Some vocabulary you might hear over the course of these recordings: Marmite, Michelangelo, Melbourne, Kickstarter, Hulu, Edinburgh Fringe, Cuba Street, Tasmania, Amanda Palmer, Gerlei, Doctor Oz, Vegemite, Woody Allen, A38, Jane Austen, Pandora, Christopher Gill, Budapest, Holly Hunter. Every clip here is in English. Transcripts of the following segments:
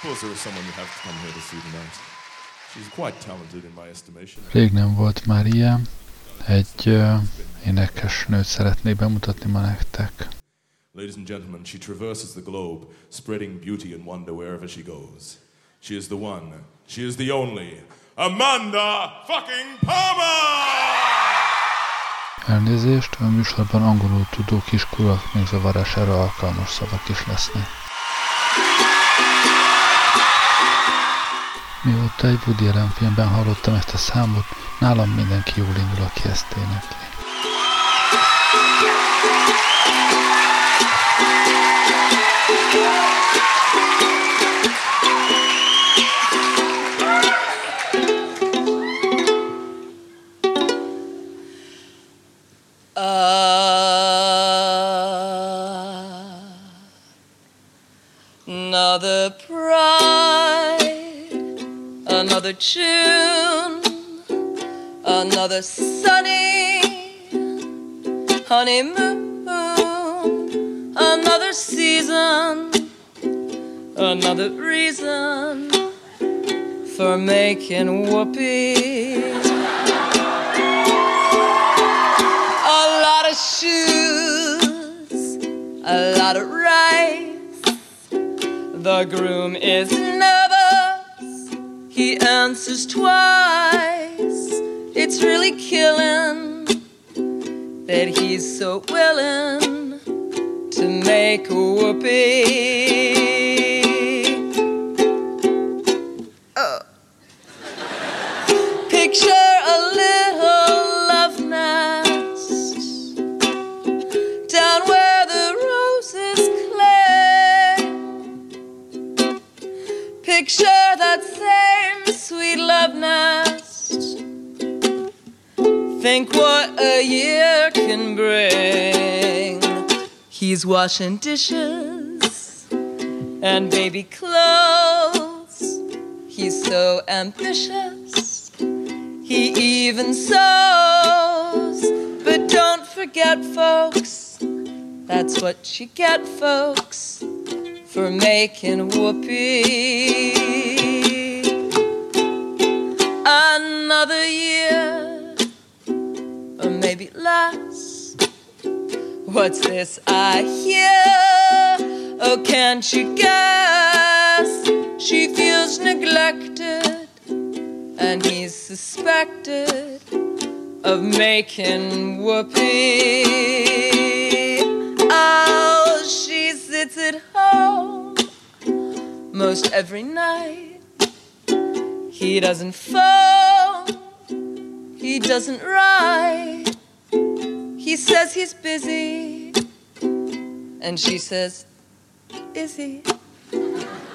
suppose there was someone you have to come here to see tonight. She's quite talented in my estimation. Rég nem volt már ilyen. Egy énekesnőt szeretnék bemutatni ma nektek. Ladies and gentlemen, she traverses the globe, spreading beauty and wonder wherever she goes. She is the one, she is the only, Amanda fucking Palmer! Elnézést, a műsorban angolul tudó kiskorúak még zavarására alkalmas szavak is lesznek. Mióta egy Woody Allen filmben hallottam ezt a számot, nálam mindenki jól indul, aki ezt énekli. Another pride, another tune, another sunny honeymoon, another season, another reason for making whoopee. A lot of shoes, a lot of rice. The groom is nervous, he answers twice. It's really killing that he's so willing to make a whoopee. Oh. Picture a little love nest down where the roses cling. Picture that same sweet love nest. Think what a year can bring. He's washing dishes and baby clothes. He's so ambitious, he even sews. But don't forget, folks, that's what you get, folks, for making whoopee. Another year, or maybe less. What's this I hear? Oh, can't you guess? She feels neglected, and he's suspected of making whoopee. Oh, she sits at home most every night. He doesn't phone, he doesn't write. He says he's busy, and she says, is he?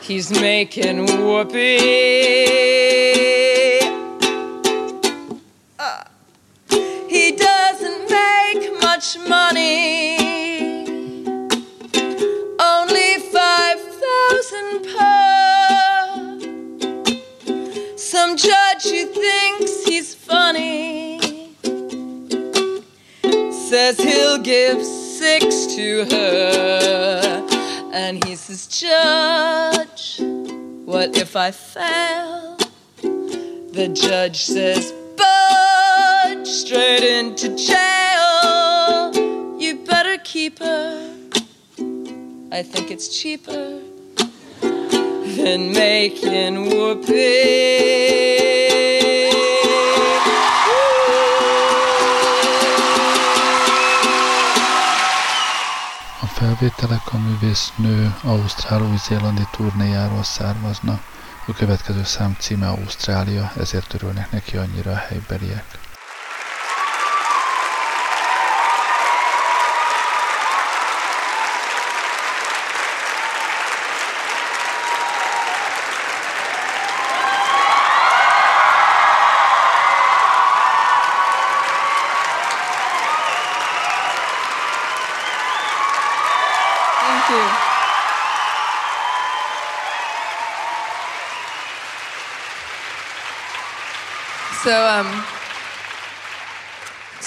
He's making whoopee. He doesn't make much money, only 5,000 per. Some judge who thinks he's funny says he'll give 6 to her. And he says, judge, what if I fail? The judge says, budge, straight into jail. You better keep her, I think it's cheaper than making whoopee. A felvételek a művésznő ausztrál-új-zélandi turnéjáról származnak. A következő szám címe Ausztrália, ezért örülnek neki annyira a helybeliek.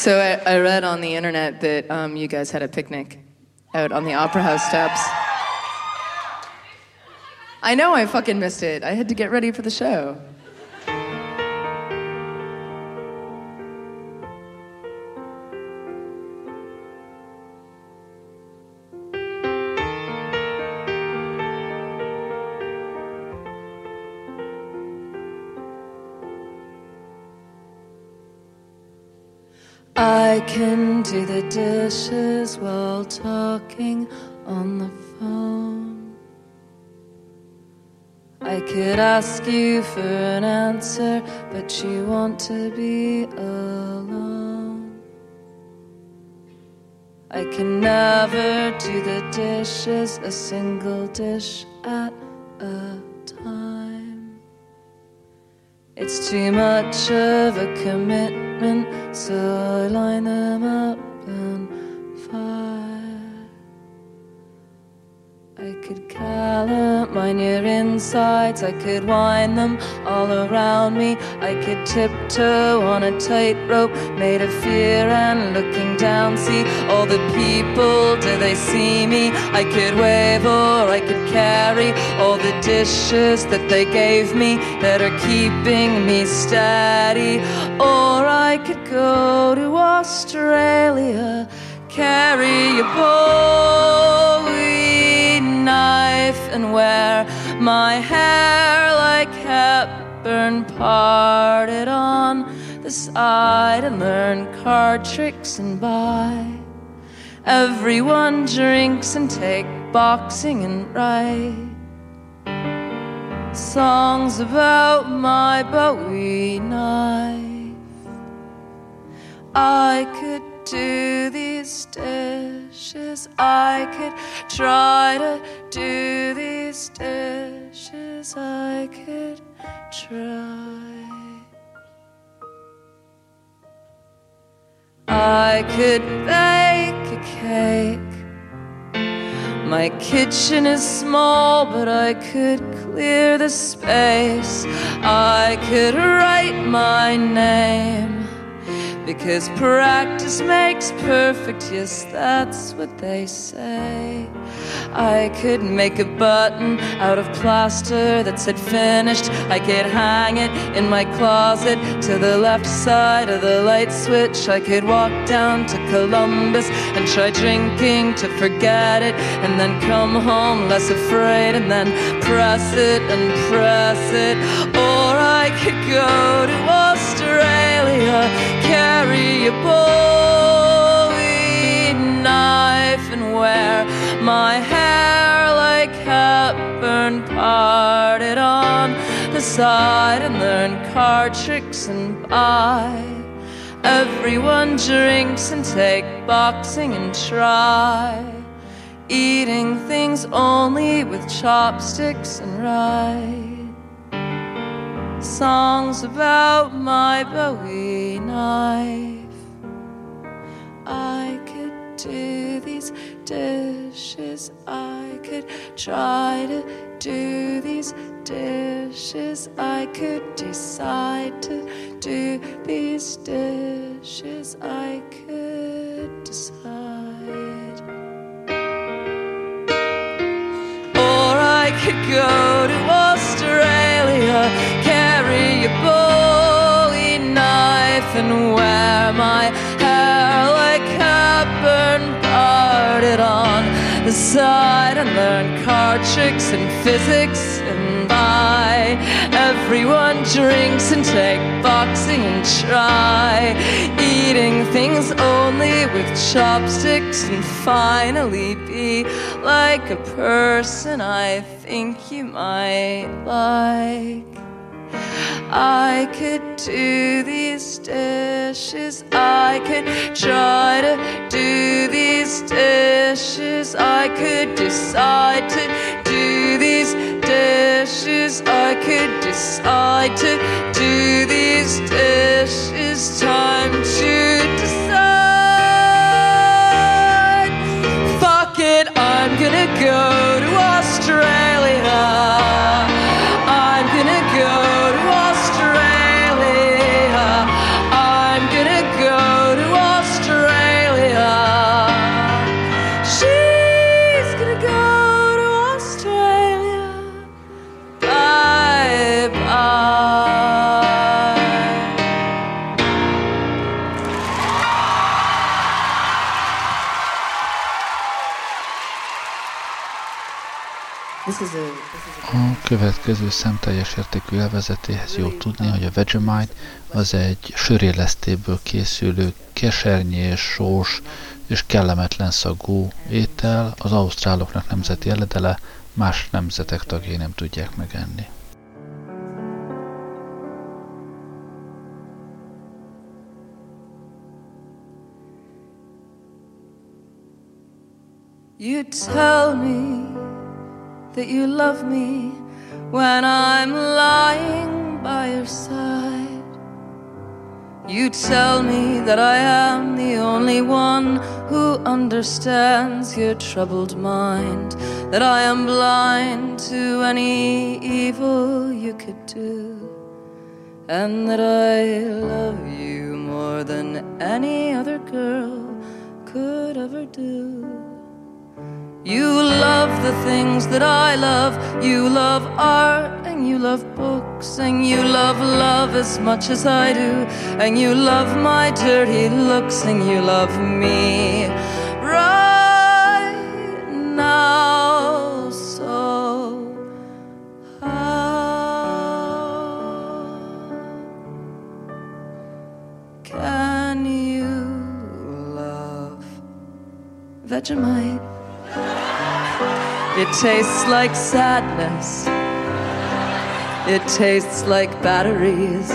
So I read on the internet that you guys had a picnic out on the Opera House steps. I know I fucking missed it. I had to get ready for the show. I can do the dishes while talking on the phone. I could ask you for an answer, but you want to be alone. I can never do the dishes, a single dish at a time. It's too much of a commitment, so I line them up and fire. I could calamine your insides, I could wind them all around me, I could tiptoe on a tightrope made of fear and looking down. See all the people, do they see me? I could wave or I could carry all the dishes that they gave me that are keeping me steady. Or I could go to Australia, carry a Bowie knife and wear my hair like Hepburn, parted on the side, and learn card tricks and buy. Everyone drinks and take boxing and write songs about my Bowie knife. I could do these dishes, I could try to do these dishes, I could try. I could bake a cake. My kitchen is small, but I could clear the space. I could write my name, because practice makes perfect, yes, that's what they say. I could make a button out of plaster that said finished. I could hang it in my closet to the left side of the light switch. I could walk down to Columbus and try drinking to forget it, and then come home less afraid, and then press it and press it. Or I could go to Australia, carry a Bowie knife and wear my hair like Hepburn, parted on the side, and learn card tricks and buy. Everyone drinks and take boxing and try eating things only with chopsticks and rye. Songs about my Bowie knife. I could do these dishes, I could try to do these dishes, I could decide to do these dishes, I could decide. Or I could go to Australia, carry a Bowie knife and wear my hair like Hepburn, parted on the side, and learn card tricks and physics and buy. Everyone drinks and take boxing and try eating things only with chopsticks, and finally be like a person I think you might like. I could do these dishes, I could try to do these dishes, I could decide to do these dishes, I could decide to do these dishes, time to decide. Fuck it, I'm gonna go to Australia. I'm gonna go to Australia. I'm gonna go to Australia. She's gonna go to Australia. A következő számteljes értékű elvezetéhez jó tudni, hogy a Vegemite az egy sörélesztéből készülő, kesernyés, sós és kellemetlen szagú étel, az ausztráloknak nemzeti eledele, más nemzetek tagjai nem tudják megenni. You tell me that you love me when I'm lying by your side. You tell me that I am the only one who understands your troubled mind, that I am blind to any evil you could do, and that I love you more than any other girl could ever do. You love the things that I love. You love art and you love books and you love love as much as I do. And you love my dirty looks and you love me right now. So how can you love Vegemite? It tastes like sadness. It tastes like batteries.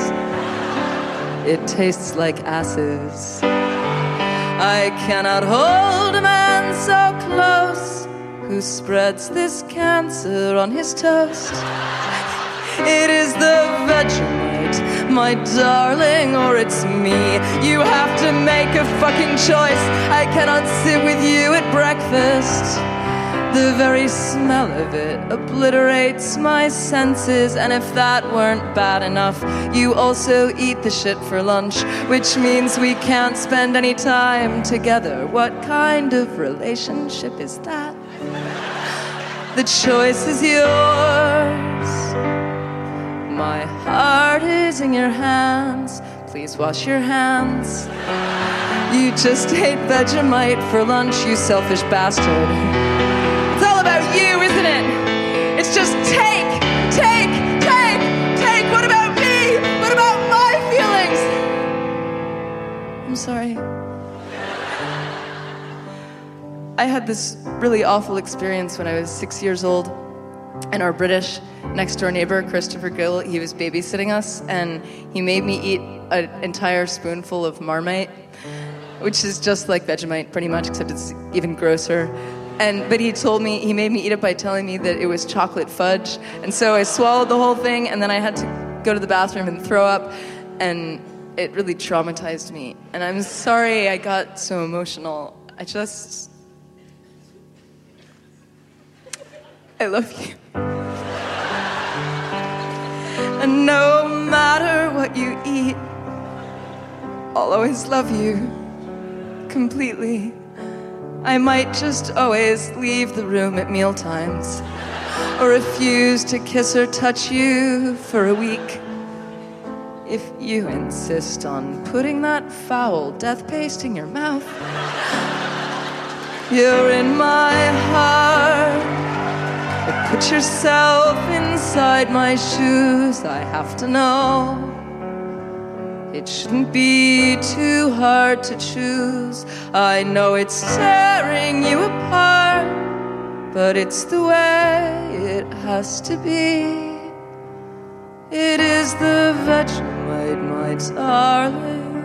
It tastes like asses. I cannot hold a man so close who spreads this cancer on his toast. It is the Vegemite, my darling, or it's me. You have to make a fucking choice. I cannot sit with you at breakfast. The very smell of it obliterates my senses, and if that weren't bad enough, you also eat the shit for lunch, which means we can't spend any time together. What kind of relationship is that? The choice is yours. My heart is in your hands. Please wash your hands. You just ate Vegemite for lunch, you selfish bastard. You, isn't it? It's just take, take, take, take. What about me? What about my feelings? I'm sorry. I had this really awful experience when I was 6 years old, and our British next door neighbor, Christopher Gill, he was babysitting us, and he made me eat an entire spoonful of Marmite, which is just like Vegemite pretty much, except it's even grosser. But he made me eat it by telling me that it was chocolate fudge. And so I swallowed the whole thing, and then I had to go to the bathroom and throw up, and it really traumatized me. And I'm sorry I got so emotional. I love you. And no matter what you eat, I'll always love you completely. I might just always leave the room at mealtimes or refuse to kiss or touch you for a week. If you insist on putting that foul death paste in your mouth, you're in my heart. Put yourself inside my shoes, I have to know. It shouldn't be too hard to choose. I know it's tearing you apart, but it's the way it has to be. It is the Vegemite, my darling.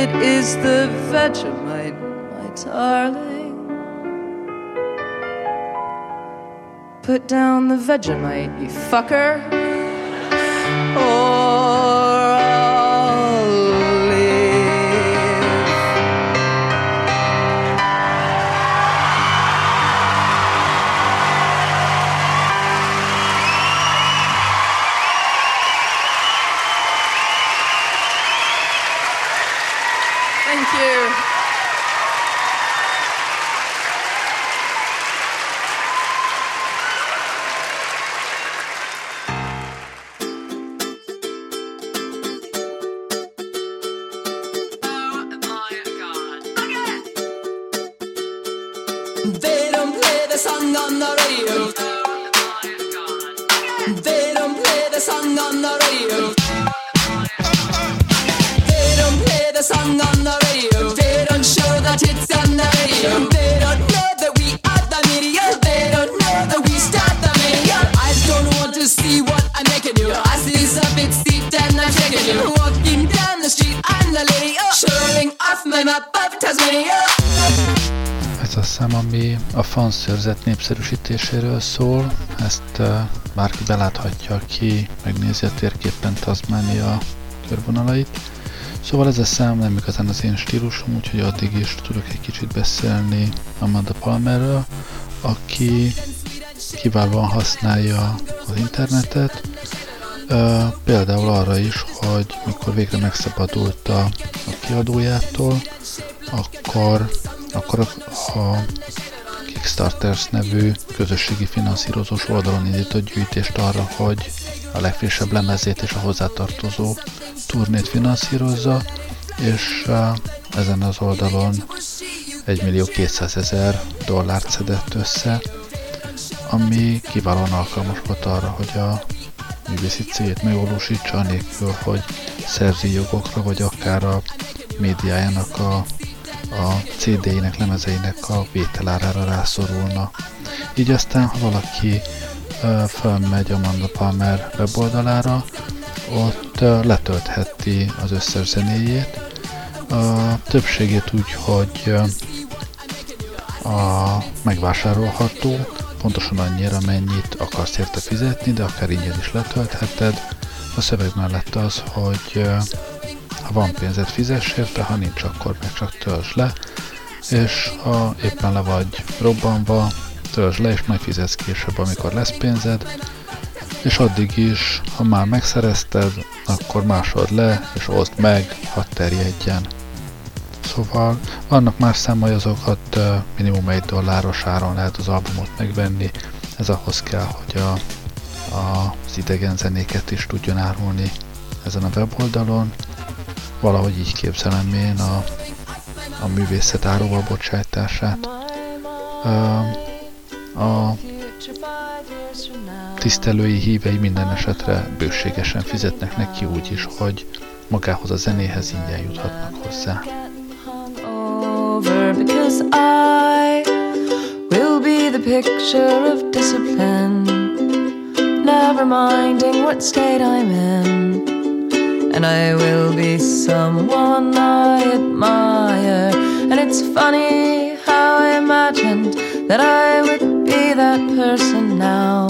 It is the Vegemite, my darling. Put down the Vegemite, you fucker. They don't play the song on the radio. They don't play the song on the radio. They don't play the song on the radio. They don't show that it's on the radio. They don't know that we are the media. They don't know that we start the media. I don't want to see what I'm making you. I see some big seat and I'm shaking you. Walking down the street, I'm the lady. Showing off my map of Tasmania. Ez a szám, ami a fanszörzet népszerűsítéséről szól, ezt bárki beláthatja, aki megnézi a térképen Tasmania körvonalait. Szóval ez a szám nem igazán az én stílusom, úgyhogy addig is tudok egy kicsit beszélni Amanda Palmerről, aki kiválóan használja az internetet, például arra is, hogy mikor végre megszabadult a kiadójától, akkor a Kickstarters nevű közösségi finanszírozós oldalon indított gyűjtést arra, hogy a legfrissebb lemezét és a hozzátartozó turnét finanszírozza, és ezen az oldalon $1,200,000 szedett össze, ami kiválóan alkalmas volt arra, hogy a művészi céljét megvalósítsa, anélkül, hogy szerzői jogokra vagy akár a médiájának a CD-inek, lemezeinek a vételárára rászorulna. Így aztán, ha valaki felmegy Amanda Palmer weboldalára, ott letöltheti az összes zenéjét. A többségét úgy, hogy megvásárolható, pontosan annyira, mennyit akarsz érte fizetni, de akár ingyen is letöltheted. A szöveg mellett az, hogy ha van pénzed, fizess érte, ha nincs, akkor meg csak töltsd le, és ha éppen le vagy robbanva, töltsd le, és majd fizetsz később, amikor lesz pénzed, és addig is, ha már megszerezted, akkor másod le, és oszd meg, hadd terjedjen. Szóval vannak más számai, azokat minimum $1 áron lehet az albumot megvenni, ez ahhoz kell, hogy az idegen zenéket is tudjon árulni ezen a weboldalon. Valahogy így képzelem én a művészet áróval bocsájtását. A tisztelői hívei minden esetre bőségesen fizetnek neki úgy is, hogy magához a zenéhez ingyen juthatnak hozzá. And I will be someone I admire. And it's funny how I imagined that I would be that person now,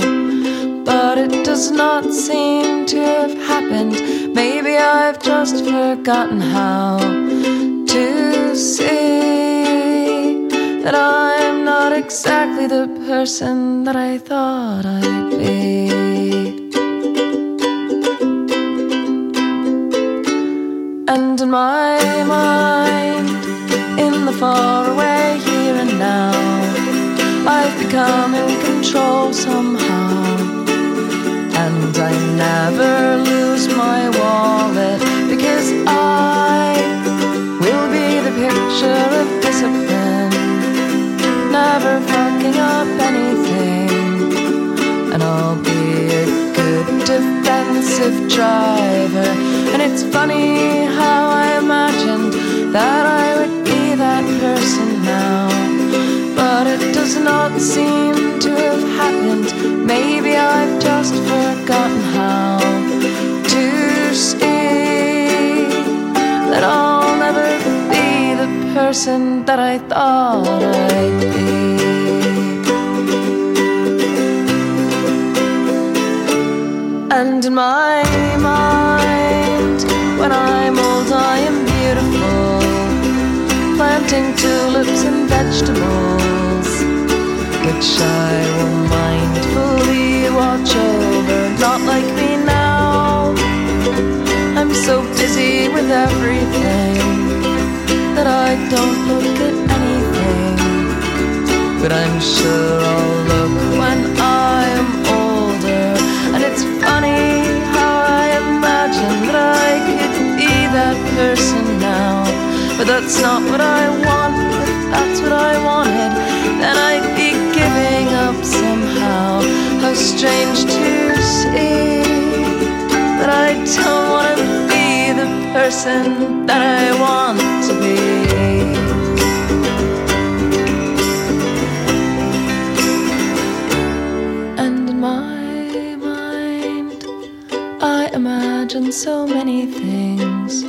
but it does not seem to have happened. Maybe I've just forgotten how to see that I'm not exactly the person that I thought I'd be. And in my mind, in the faraway here and now, I've become in control somehow. And I never lose my wallet, because I will be the picture of discipline, never fucking up anything. And I'll be a good defensive driver. And it's funny how I imagined that I would be that person now, but it does not seem to have happened. Maybe I've just forgotten how to say that I'll never be the person that I thought I'd be. And in my mind, when I'm old, I am beautiful, planting tulips and vegetables, which I will mindfully watch over. Not like me now, I'm so busy with everything that I don't look at anything. But I'm sure I'll look when I am older. And it's funny how I imagine that I could that person now, but that's not what I want, but that's what I wanted, that I'd be giving. so strange to see that I don't want to be the person that I want to be. And in my mind, I imagine so many things,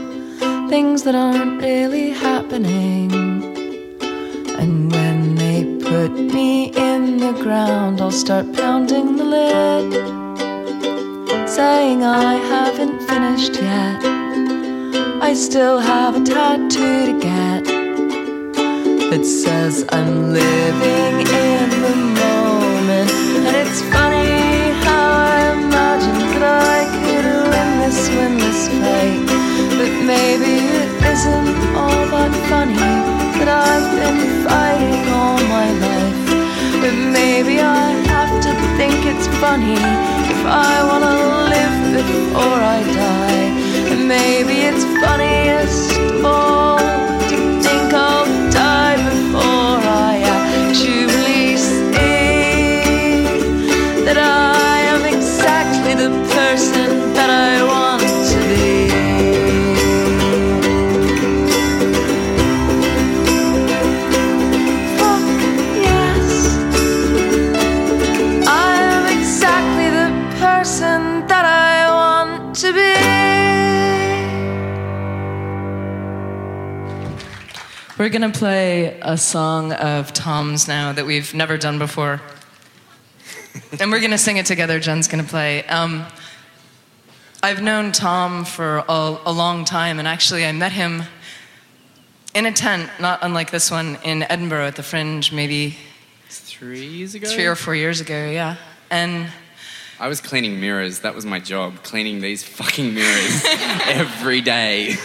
things that aren't really happening. And when they put me in the ground, I'll start pounding the lid, saying I haven't finished yet, I still have a tattoo to get that says I'm living in the moment. And it's funny how I imagined that I could win this fight, but maybe it isn't all that funny that I've been fighting all my life. But maybe I have to think it's funny if I wanna live before I die. And maybe it's funniest of all to think I'll die before I actually see that I am exactly the person that I want to be. We're going to play a song of Tom's now that we've never done before. And we're going to sing it together. Jen's going to play. I've known Tom for a long time, and actually I met him in a tent, not unlike this one, in Edinburgh at the Fringe maybe... 3 years ago? 3 or 4 years ago, yeah. And... I was cleaning mirrors. That was my job, cleaning these fucking mirrors every day.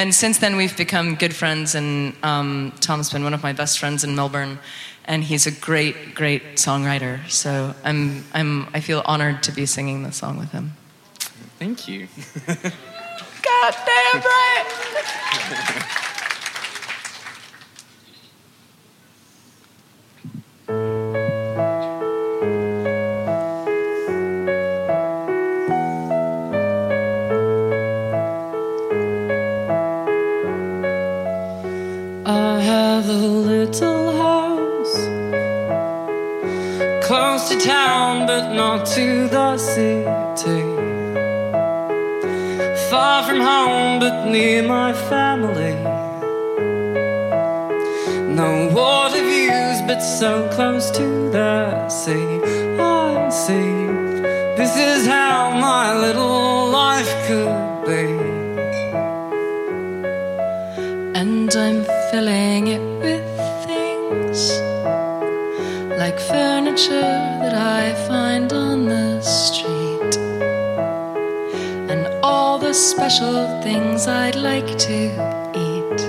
And since then we've become good friends, and Tom's been one of my best friends in Melbourne, and he's a great, great songwriter. So I feel honored to be singing this song with him. Thank you. God damn right. Close to town, but not to the city. Far from home, but near my family. No water views, but so close to the sea. I see, this is how my little life could be. And I'm filling it with things like furniture that I find on the street, and all the special things I'd like to eat,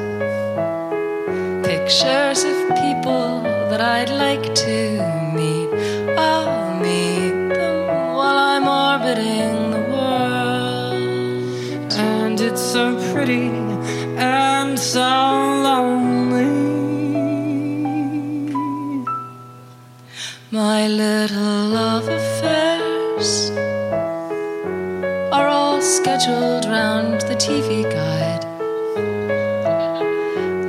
pictures of people that I'd like to meet. I'll meet them while I'm orbiting the world. And it's so pretty and so lonely, my little love affairs are all scheduled round the TV guide,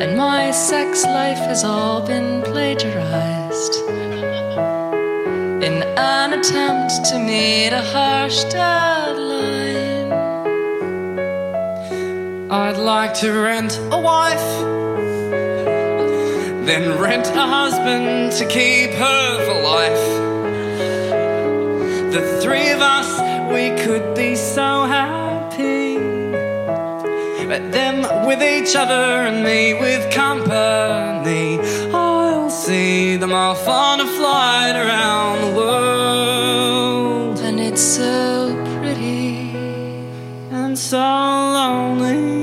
and my sex life has all been plagiarized in an attempt to meet a harsh deadline. I'd like to rent a wife, then rent a husband to keep her for life. The three of us, we could be so happy, but them with each other and me with company. I'll see them off on a flight around the world. And it's so pretty and so lonely,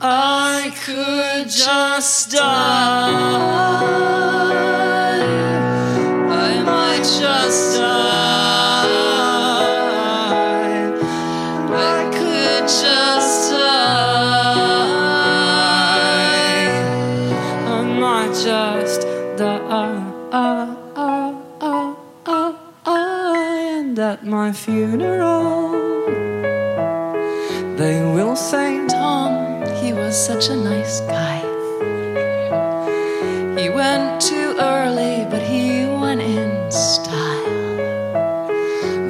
I could just die. I might just die. I could just die. I might at my funeral. They will say, Tom, he was such a nice guy. He went too early, but he went in style.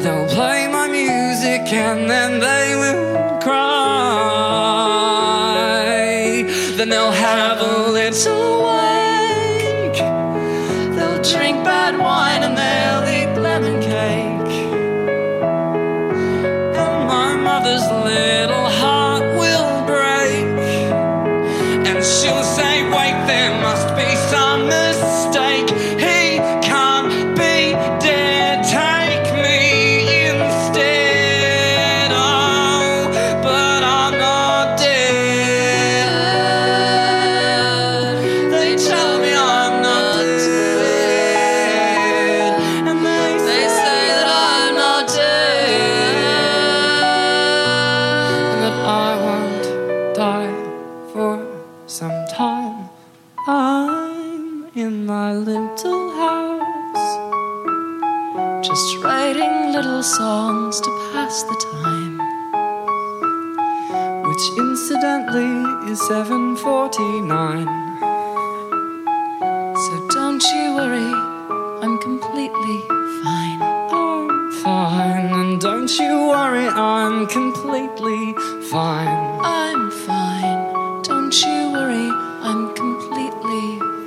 They'll play my music and then they will cry. Then they'll have a little wake. They'll drink bad wine and they'll eat lemon cake. And my mother's little heart will break. And she'll say, wait, there must be some mistake. He can't be dead. Take me instead. Oh, but I'm not dead. They tell me I'm not dead. And they say that I'm not dead. And that I won't die for some time. In my little house, just writing little songs to pass the time, which incidentally is 7:49. So don't you worry, I'm completely fine. I'm fine, and don't you worry, I'm completely fine. I'm fine, don't you worry, I'm completely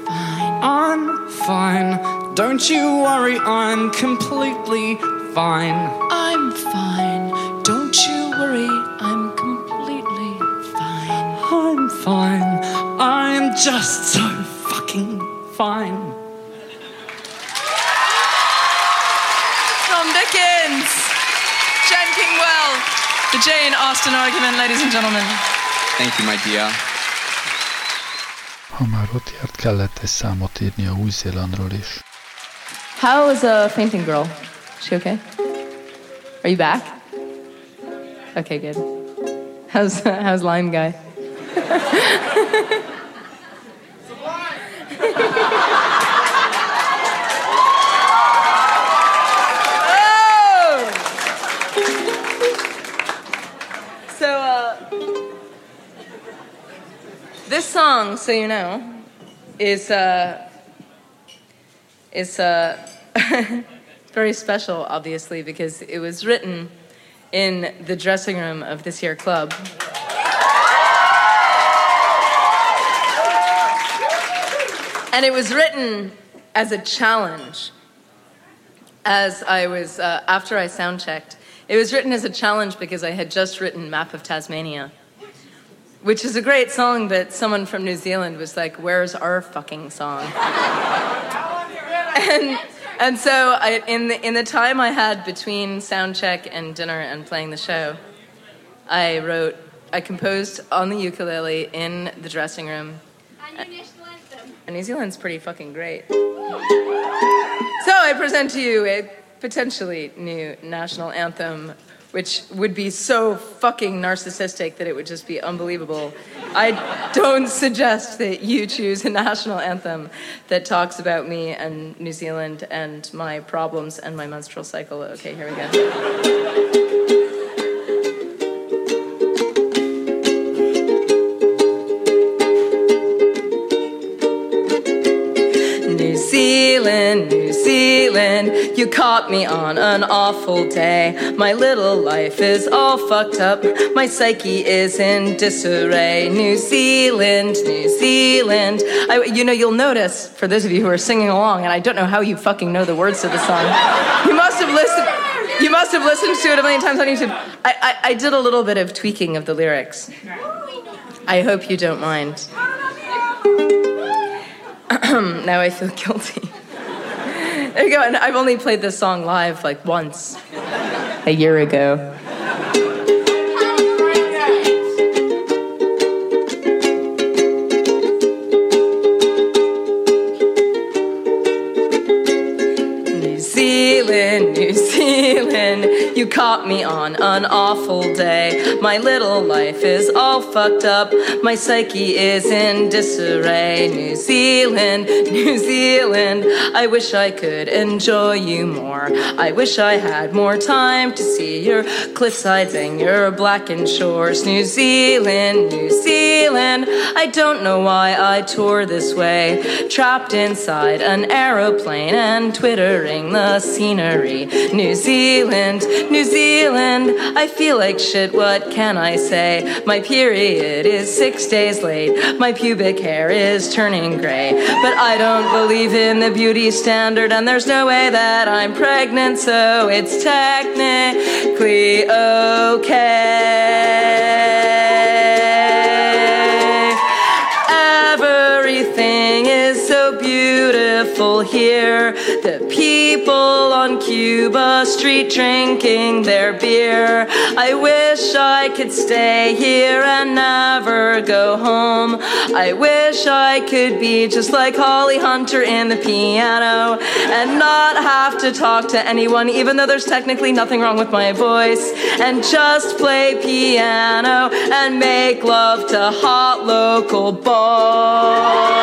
fine. I'm fine, don't you worry, I'm completely fine. I'm fine, don't you worry, I'm completely fine. I'm fine, I'm just so fucking fine. From Dickens, Jane Kingwell, the Jane Austen argument, ladies and gentlemen. Thank you, my dear. Ha már ott járt, kellett egy számot írni a Új-Zélandról is. How is a fainting girl? Is she okay? Are you back? Okay, good. How's Lime Guy? This song, so you know, is very special, obviously, because it was written in the dressing room of this here club. And it was written as a challenge. As I was, after I sound-checked, it was written as a challenge because I had just written Map of Tasmania, which is a great song, but someone from New Zealand was like, where's our fucking song? And so I, in the time I had between soundcheck and dinner and playing the show, I composed on the ukulele in the dressing room. A New Zealand anthem. And New Zealand's pretty fucking great. So I present to you a potentially new national anthem, which would be so fucking narcissistic that it would just be unbelievable. I don't suggest that you choose a national anthem that talks about me and New Zealand and my problems and my menstrual cycle. Okay, here we go. New Zealand, you caught me on an awful day. My little life is all fucked up. My psyche is in disarray. New Zealand, New Zealand. You'll notice, for those of you who are singing along, and I don't know how you fucking know the words to the song. You must have listened to it a million times on YouTube. I did a little bit of tweaking of the lyrics. I hope you don't mind. Now I feel guilty. There you go, and I've only played this song live like once, a year ago. New Zealand, New Zealand. You caught me on an awful day. My little life is all fucked up. My psyche is in disarray. New Zealand, New Zealand, I wish I could enjoy you more. I wish I had more time to see your cliffsides and your blackened shores. New Zealand, New Zealand, I don't know why I tore this way. Trapped inside an aeroplane and twittering the scenery. New Zealand, New Zealand, I feel like shit, what can I say? My period is 6 days late. My pubic hair is turning gray. But I don't believe in the beauty standard, and there's no way that I'm pregnant, so it's technically okay. Everything is so beautiful here. The people on Cuba Street drinking their beer. I wish I could stay here and never go home. I wish I could be just like Holly Hunter in the piano and not have to talk to anyone, even though there's technically nothing wrong with my voice, and just play piano and make love to hot local boys.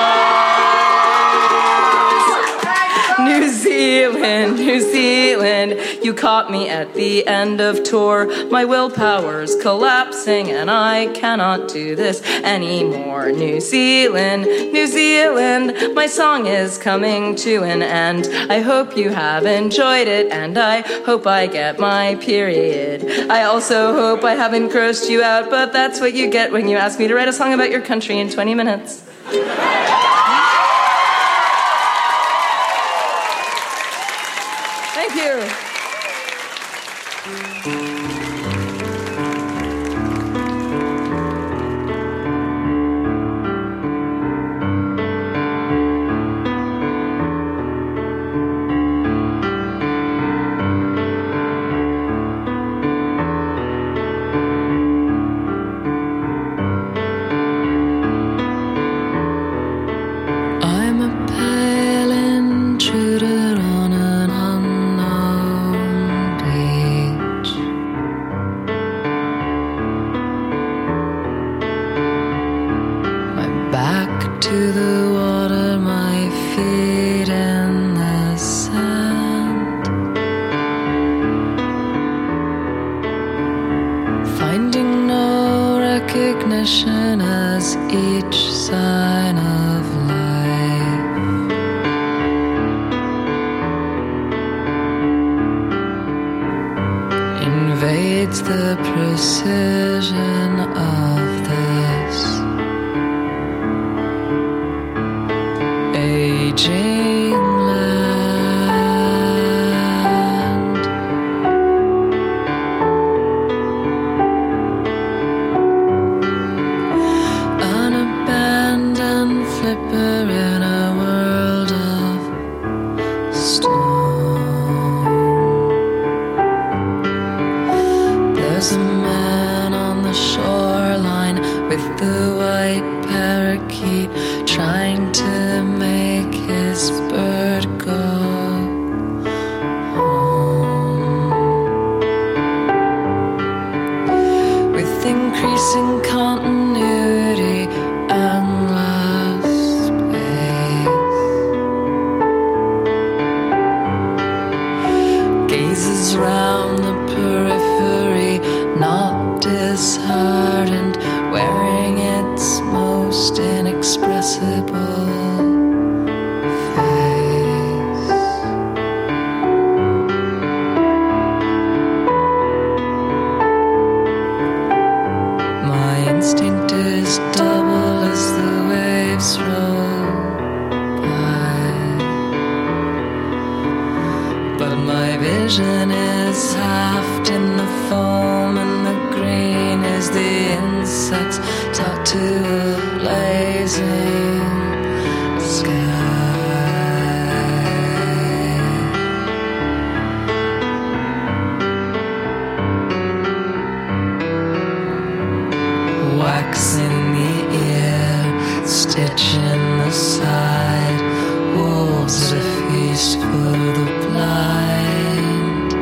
New Zealand, New Zealand, you caught me at the end of tour. My willpower's collapsing and I cannot do this anymore. New Zealand, New Zealand, my song is coming to an end. I hope you have enjoyed it, and I hope I get my period. I also hope I haven't grossed you out, but that's what you get when you ask me to write a song about your country in 20 minutes. Thank you. I'm a pale intruder on an to the water, my feet in the sand, finding no recognition as each sign of life invades the precision of this aging land. An abandoned flipper in a world of storm. There's a man on the shoreline with the white parakeet trying to make his bird go home. With increasing continuity and less space, gazes round the periphery, not disheartened, wearing its most inexpressible face. My instinct is double as the waves roll by, but my vision is halved in the foam, and the green is the insects taught to a blazing sky. Wax in the ear, stitch in the side, wolves a feast for the blind.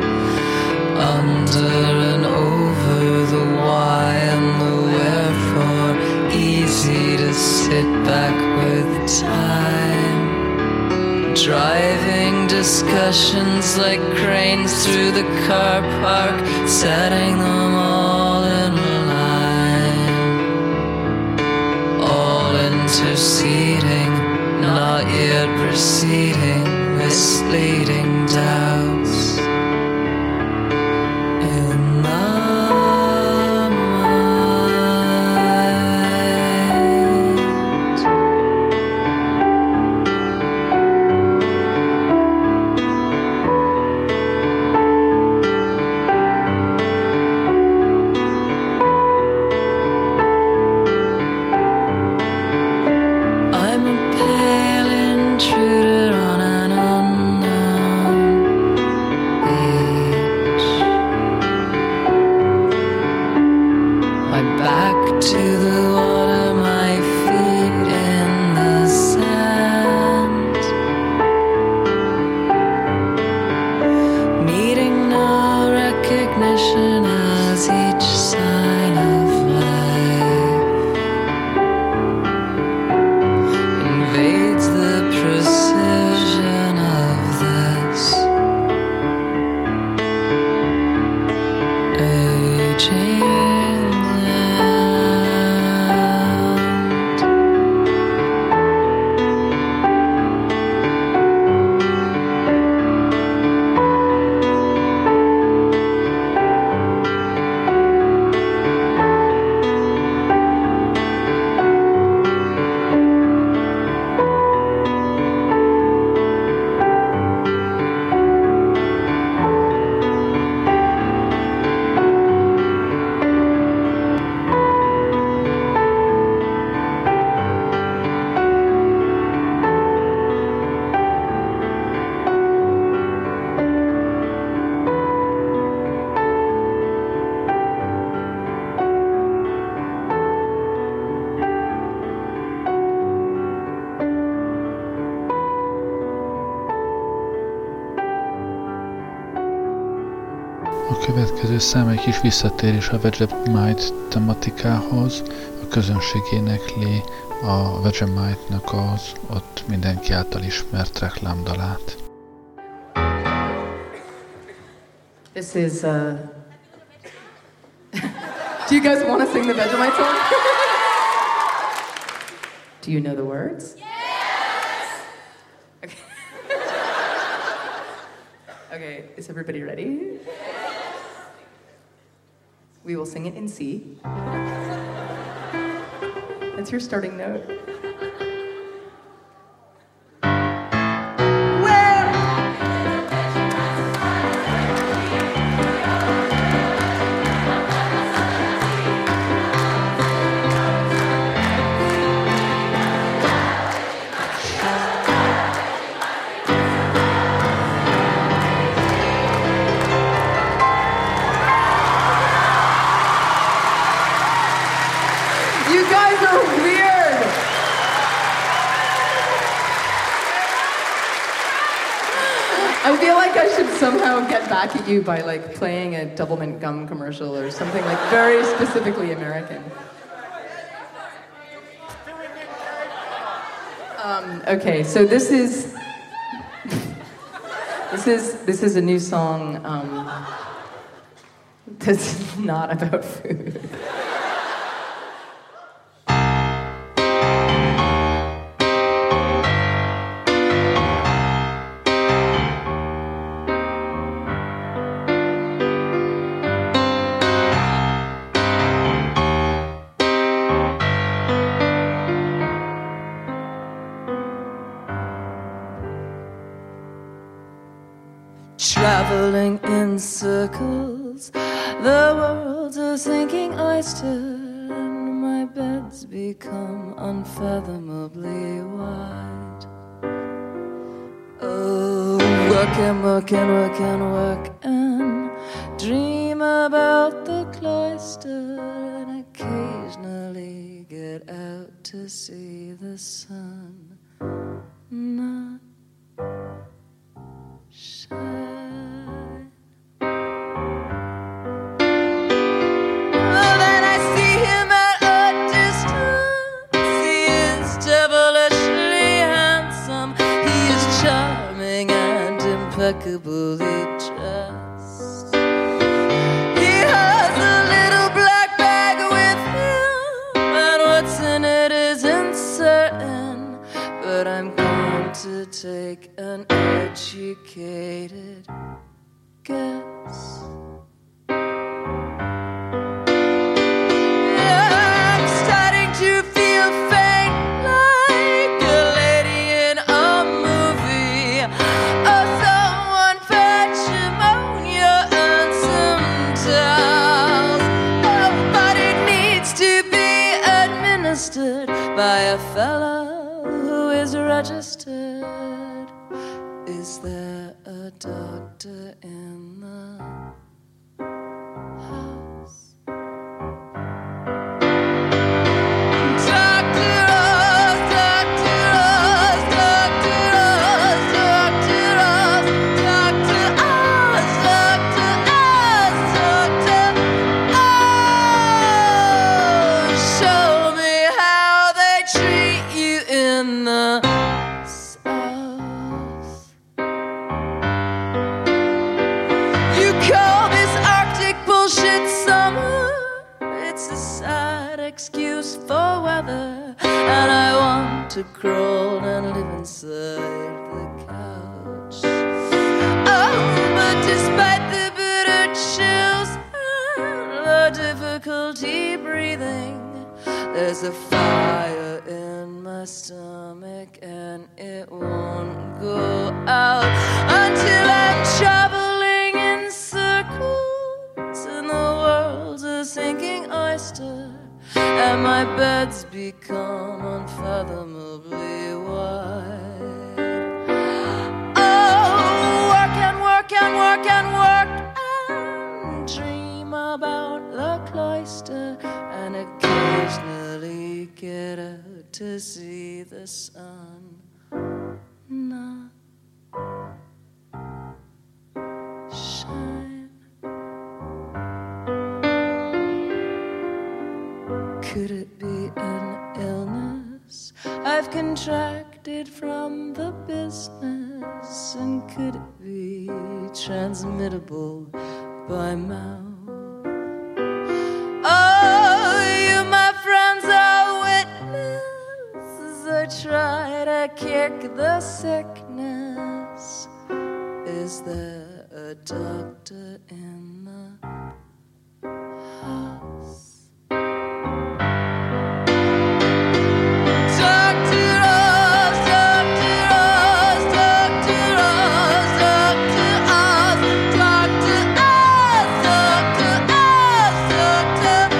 easy to sit back with time, driving discussions like cranes through the car park, setting them all in line, all interceding, not yet proceeding, misleading doubts. A szám egy kis visszatérés a Vegemite tematikához, a közönség énekli a Vegemite-nak az ott mindenki által ismert reklámdalát. This is Do you guys want to sing the Vegemite song? Do you know the words? Yes! Okay. Okay, is everybody ready? We will sing it in C. That's your starting note. Somehow get back at you by like playing a Double Mint Gum commercial or something like very specifically American. Okay, so this is a new song that's not about food. Traveling in circles, the world's a sinking oyster, and my bed's become unfathomably wide. Oh, work and work and work and work and dream about the cloister, and occasionally get out to see the sun not shine. Well, then I see him at a distance, impeccably just. He has a little black bag with him, and what's in it is uncertain, but I'm going to take an educated guess. By a fellow who is registered. Is there a doctor in the house? Doctor Oz, Doctor Oz, Doctor Oz, Doctor Oz, Doctor Oz, Doctor Oz, Doctor Oz. Show me how. In the south, you call this Arctic bullshit summer. It's a sad excuse for weather, and I want to crawl and live inside the couch. Oh, but despite the bitter chills and the difficulty breathing, there's a fire in my stomach and it won't go out until I'm traveling in circles and the world's a sinking oyster and my bed's become unfathomably wide. Oh, work and work and work and work and dream about the cloister and occasionally get out to see the sun not shine. Could it be an illness I've contracted from the business? And could it be transmittable by mouth? Oh, you, my friends, are witnesses. I try to kick the sickness. Is there a doctor in the house? Doctor Oz, Doctor Oz, Doctor Oz, Doctor Oz, Doctor Oz, Doctor Oz, Doctor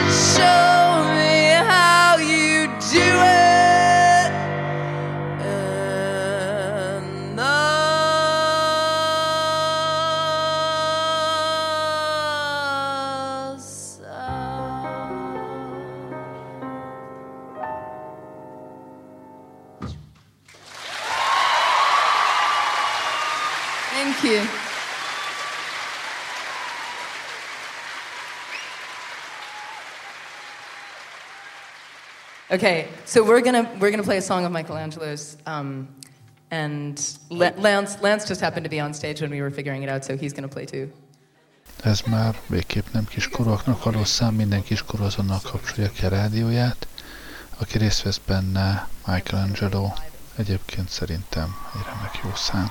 Oz. Show me how you do it in the south. Thank you. Okay, so we're gonna play a song of Michelangelo's, and Lance just happened to be on stage when we were figuring it out, so he's gonna play too. Ez már végképp nem kiskorúaknak való szám, minden kiskorú azonnal kapcsolja ki a rádióját, aki részt vesz benne Michelangelo. Egyébként szerintem egy remek jó szám.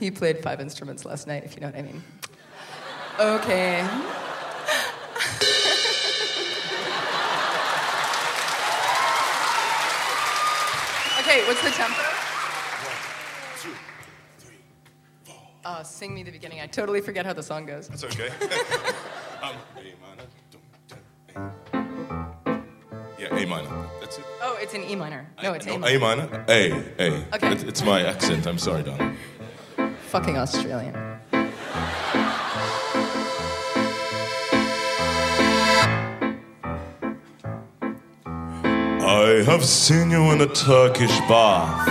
He played 5 instruments last night, if you know what I mean. Okay. Okay, what's the tempo? 1, 2, 3, 4. Oh, sing me the beginning. I totally forget how the song goes. That's okay. Yeah, A minor. That's it. Oh, it's an E minor. No, it's A minor. A minor? A. Okay. It's my accent. I'm sorry, darling. Fucking Australian. I have seen you in a Turkish bath.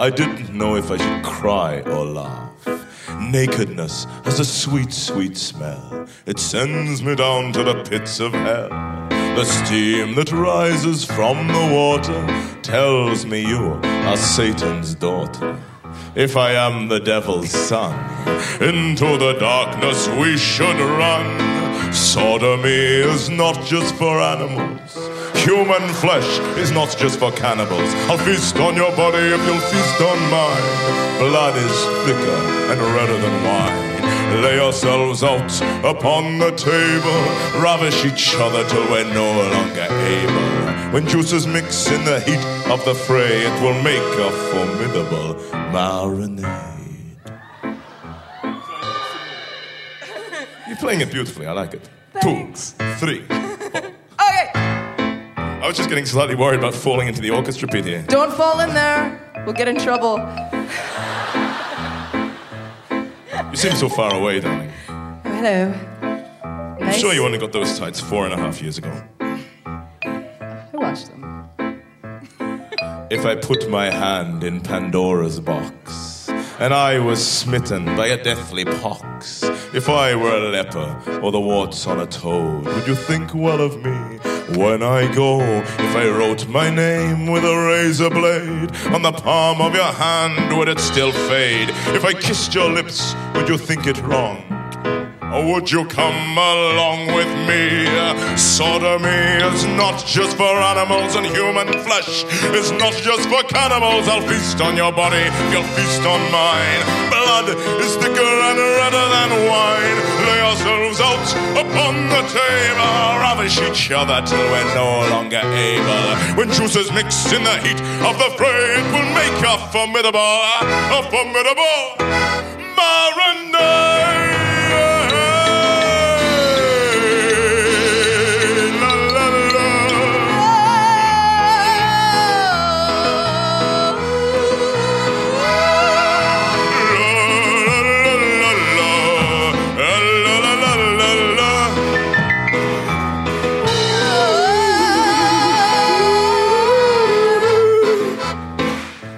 I didn't know if I should cry or laugh. Nakedness has a sweet, sweet smell. It sends me down to the pits of hell. The steam that rises from the water tells me you are Satan's daughter. If I am the devil's son, into the darkness we should run. Sodomy is not just for animals. Human flesh is not just for cannibals. I'll feast on your body if you'll feast on mine. Blood is thicker and redder than wine. Lay yourselves out upon the table. Ravish each other till we're no longer able. When juices mix in the heat of the fray, it will make a formidable marinade. You're playing it beautifully, I like it. Thanks. 2, 3, 4. Okay. I was just getting slightly worried about falling into the orchestra pit here. Don't fall in there. We'll get in trouble. You seem so far away, darling. Hello. Nice. I'm sure you only got those tights 4.5 years ago. I watched them. If I put my hand in Pandora's box, and I was smitten by a deathly pox, if I were a leper or the warts on a toad, would you think well of me? When I go, if I wrote my name with a razor blade on the palm of your hand, would it still fade? If I kissed your lips, would you think it wrong? Or would you come along with me? Sodomy is not just for animals, and human flesh is not just for cannibals. I'll feast on your body, you'll feast on mine. Blood is thicker and redder than wine. Lay ourselves out upon the table, ravish each other till we're no longer able. When juices mix in the heat of the fray, it will make a formidable marinade. La, la,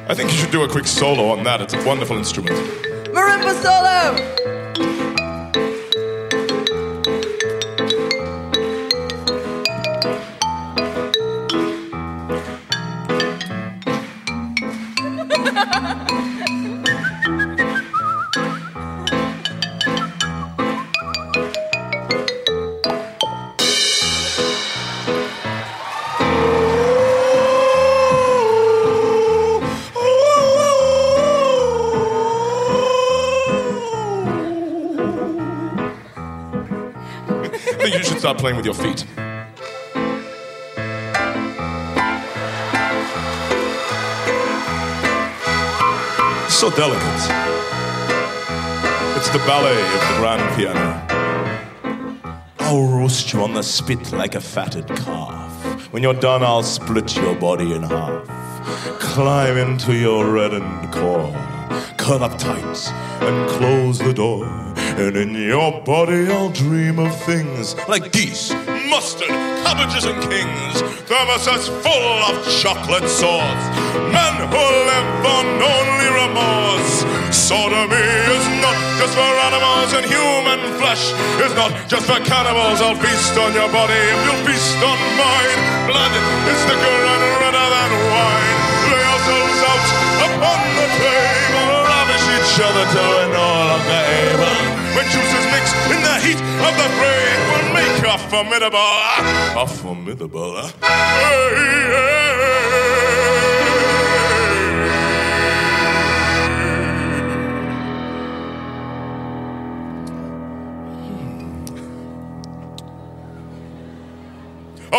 I think you should do a quick solo on that. It's a wonderful instrument. Marimba solo! Start playing with your feet. It's so delicate. It's the ballet of the grand piano. I'll roast you on the spit like a fatted calf. When you're done, I'll split your body in half. Climb into your reddened core. Curl up tight and close the door. And in your body I'll dream of things like geese, mustard, cabbages and kings, thermoses full of chocolate sauce, men who live on only remorse. Sodomy is not just for animals, and human flesh is not just for cannibals. I'll feast on your body if you'll feast on mine. Blood is thicker and redder than wine. Lay ourselves out upon the table, ravish each other till we're no longer able. When juices mix in the heat of the fray, it will make a formidable, a formidable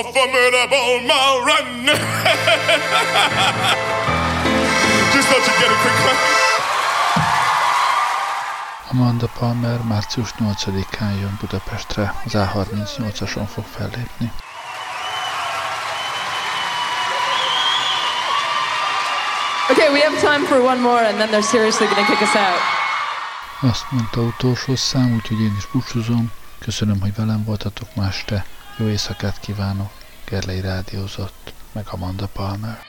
Marin. Just thought you'd get a quick clap. Amanda Palmer március 8-án jön Budapestre, az A38-ason fog fellépni. Okay, we have time for one more and then they're seriously going to kick us out. Azt mondta utolsó szám, úgyhogy én is búcsúzom. Köszönöm, hogy velem voltatok ma este. Jó éjszakát kívánok. Gerlei rádiózott, meg Amanda Palmer.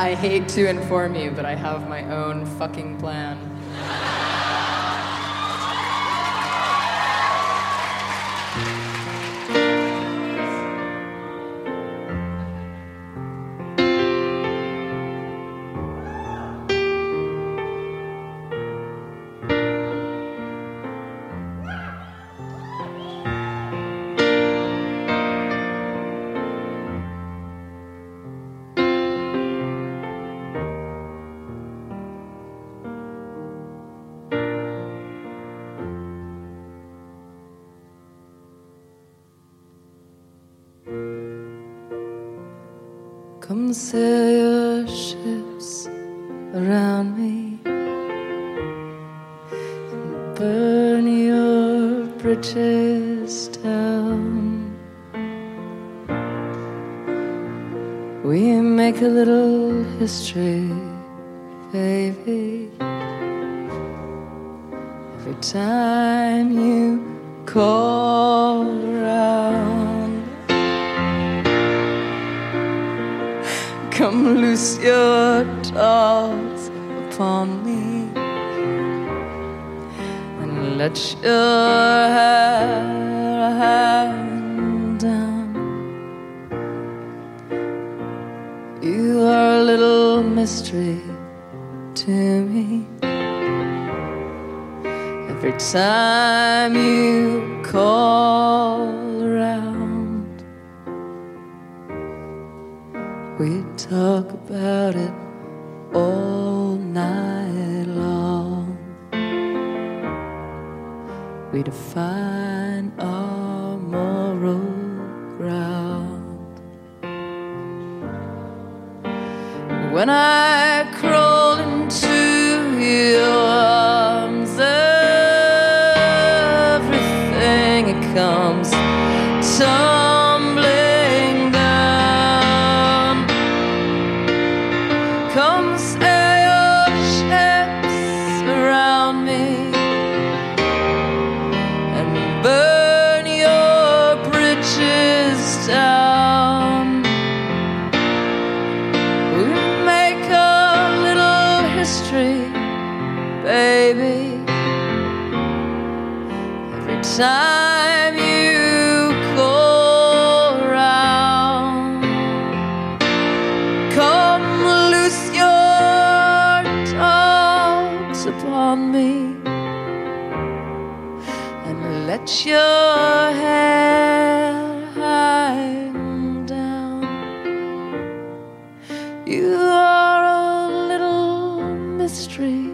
I hate to inform you, but I have my own fucking plan. Come sail your ships around me and burn your bridges down. We make a little history, baby. Every time you call around, come loose your jaws upon me and let your hair hang down. You are a little mystery to me. Every time you call around, we talk about it all night long. We define our moral ground. When I crawl into your arms, everything it comes to. Time you go around, come loose your dogs upon me and let your hair hang down. You are a little mystery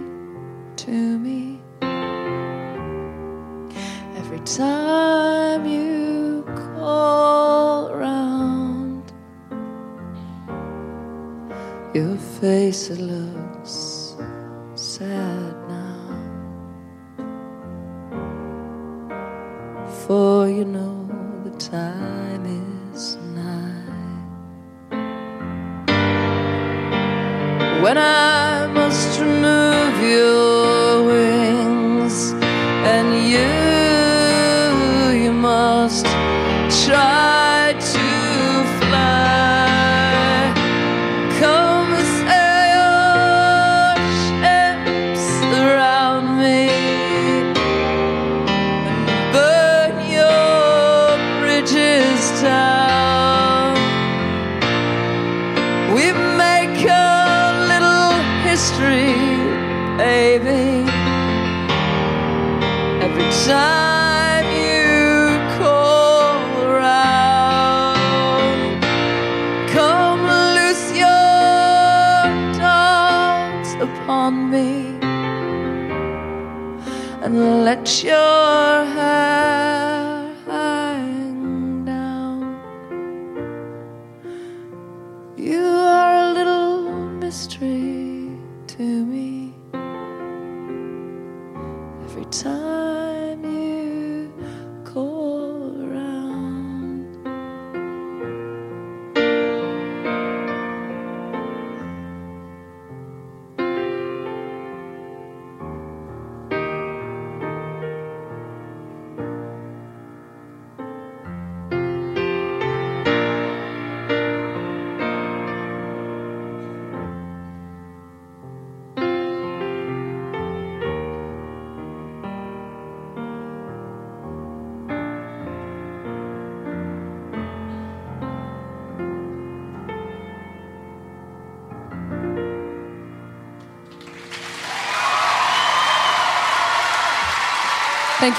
to me. Time you call around, your face it looks sad now, for you know the time is nigh. When I must remove your wings and you must try to fly, come sail your ships around me and burn your bridges down. We make a little history, baby, every time. And let your hair hang down. You are a little mystery to me. Every time you call around. Thank